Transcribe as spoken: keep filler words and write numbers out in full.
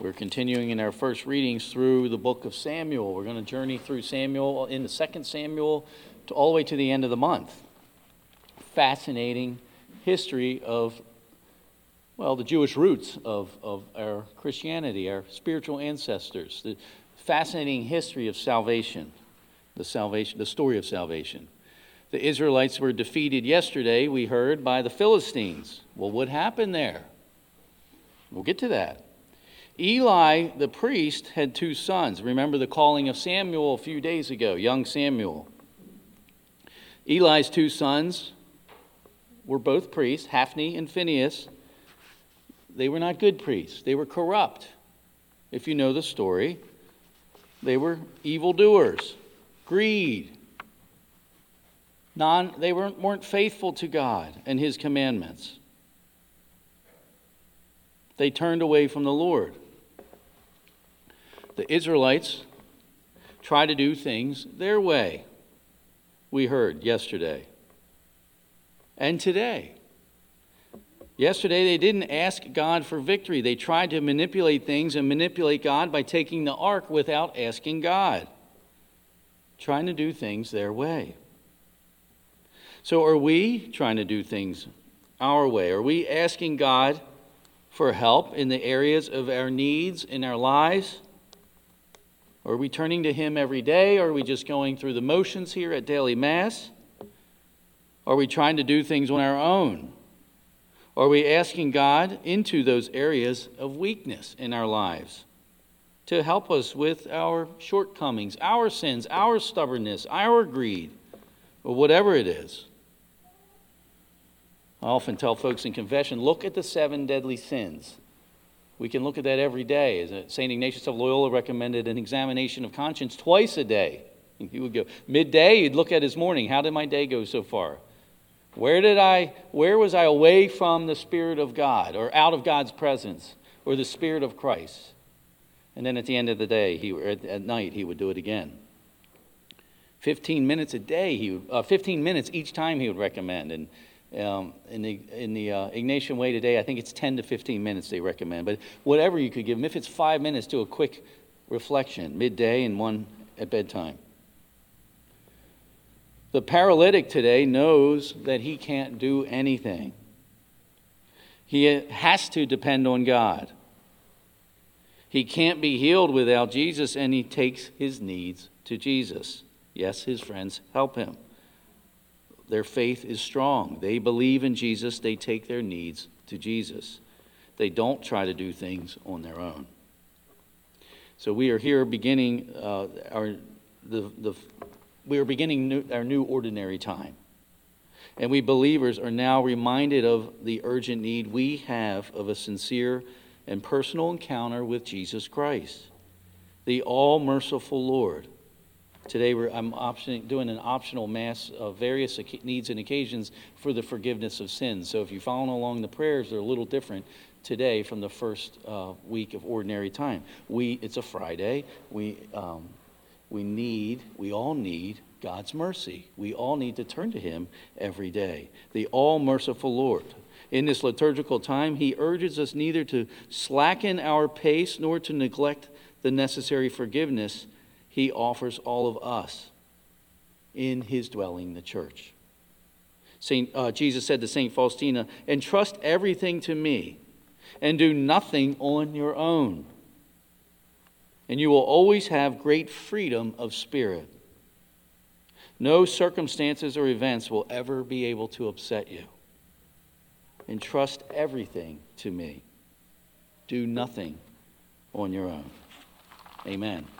We're continuing in our first readings through the book of Samuel. We're going to journey through Samuel in the second Samuel to all the way to the end of the month. Fascinating history of, well, the Jewish roots of, of our Christianity, our spiritual ancestors. The fascinating history of salvation, the salvation, the story of salvation. The Israelites were defeated yesterday, we heard, by the Philistines. Well, what happened there? We'll get to that. Eli, the priest, had two sons. Remember the calling of Samuel a few days ago, young Samuel. Eli's two sons were both priests, Hophni and Phinehas. They were not good priests. They were corrupt. If you know the story, they were evildoers, greed. Non, they weren't, weren't faithful to God and his commandments. They turned away from the Lord. The Israelites try to do things their way, we heard yesterday and today. Yesterday, they didn't ask God for victory. They tried to manipulate things and manipulate God by taking the ark without asking God, trying to do things their way. So are we trying to do things our way? Are we asking God for help in the areas of our needs, in our lives? Are we turning to him every day? Are we just going through the motions here at Daily Mass? Are we trying to do things on our own? Are we asking God into those areas of weakness in our lives to help us with our shortcomings, our sins, our stubbornness, our greed, or whatever it is? I often tell folks in confession, look at the seven deadly sins. We can look at that every day. Saint Ignatius of Loyola recommended an examination of conscience twice a day. He would go midday, he'd look at his morning. How did my day go so far? Where did I, where was I away from the Spirit of God, or out of God's presence, or the Spirit of Christ? And then at the end of the day, he at, at night, he would do it again. Fifteen minutes a day, he would, uh, fifteen minutes each time he would recommend. And Um, in the in the uh, Ignatian way today, I think it's ten to fifteen minutes they recommend. But whatever you could give them, if it's five minutes, do a quick reflection, midday and one at bedtime. The paralytic today knows that he can't do anything. He has to depend on God. He can't be healed without Jesus, and he takes his needs to Jesus. Yes, his friends help him. Their faith is strong. They believe in Jesus. They take their needs to Jesus. They don't try to do things on their own. So we are here beginning uh, our the the we are beginning new, our new ordinary time, and we believers are now reminded of the urgent need we have of a sincere and personal encounter with Jesus Christ, the all-merciful Lord. Today we're, I'm option, doing an optional Mass of various needs and occasions for the forgiveness of sins. So if you follow along the prayers, they're a little different today from the first uh, week of Ordinary Time. We It's a Friday. We um, we need, we all need God's mercy. We all need to turn to him every day, the all-merciful Lord. In this liturgical time, he urges us neither to slacken our pace nor to neglect the necessary forgiveness he offers all of us in his dwelling, the church. Saint, uh, Jesus said to Saint Faustina, entrust everything to me and do nothing on your own. And you will always have great freedom of spirit. No circumstances or events will ever be able to upset you. Entrust everything to me. Do nothing on your own. Amen.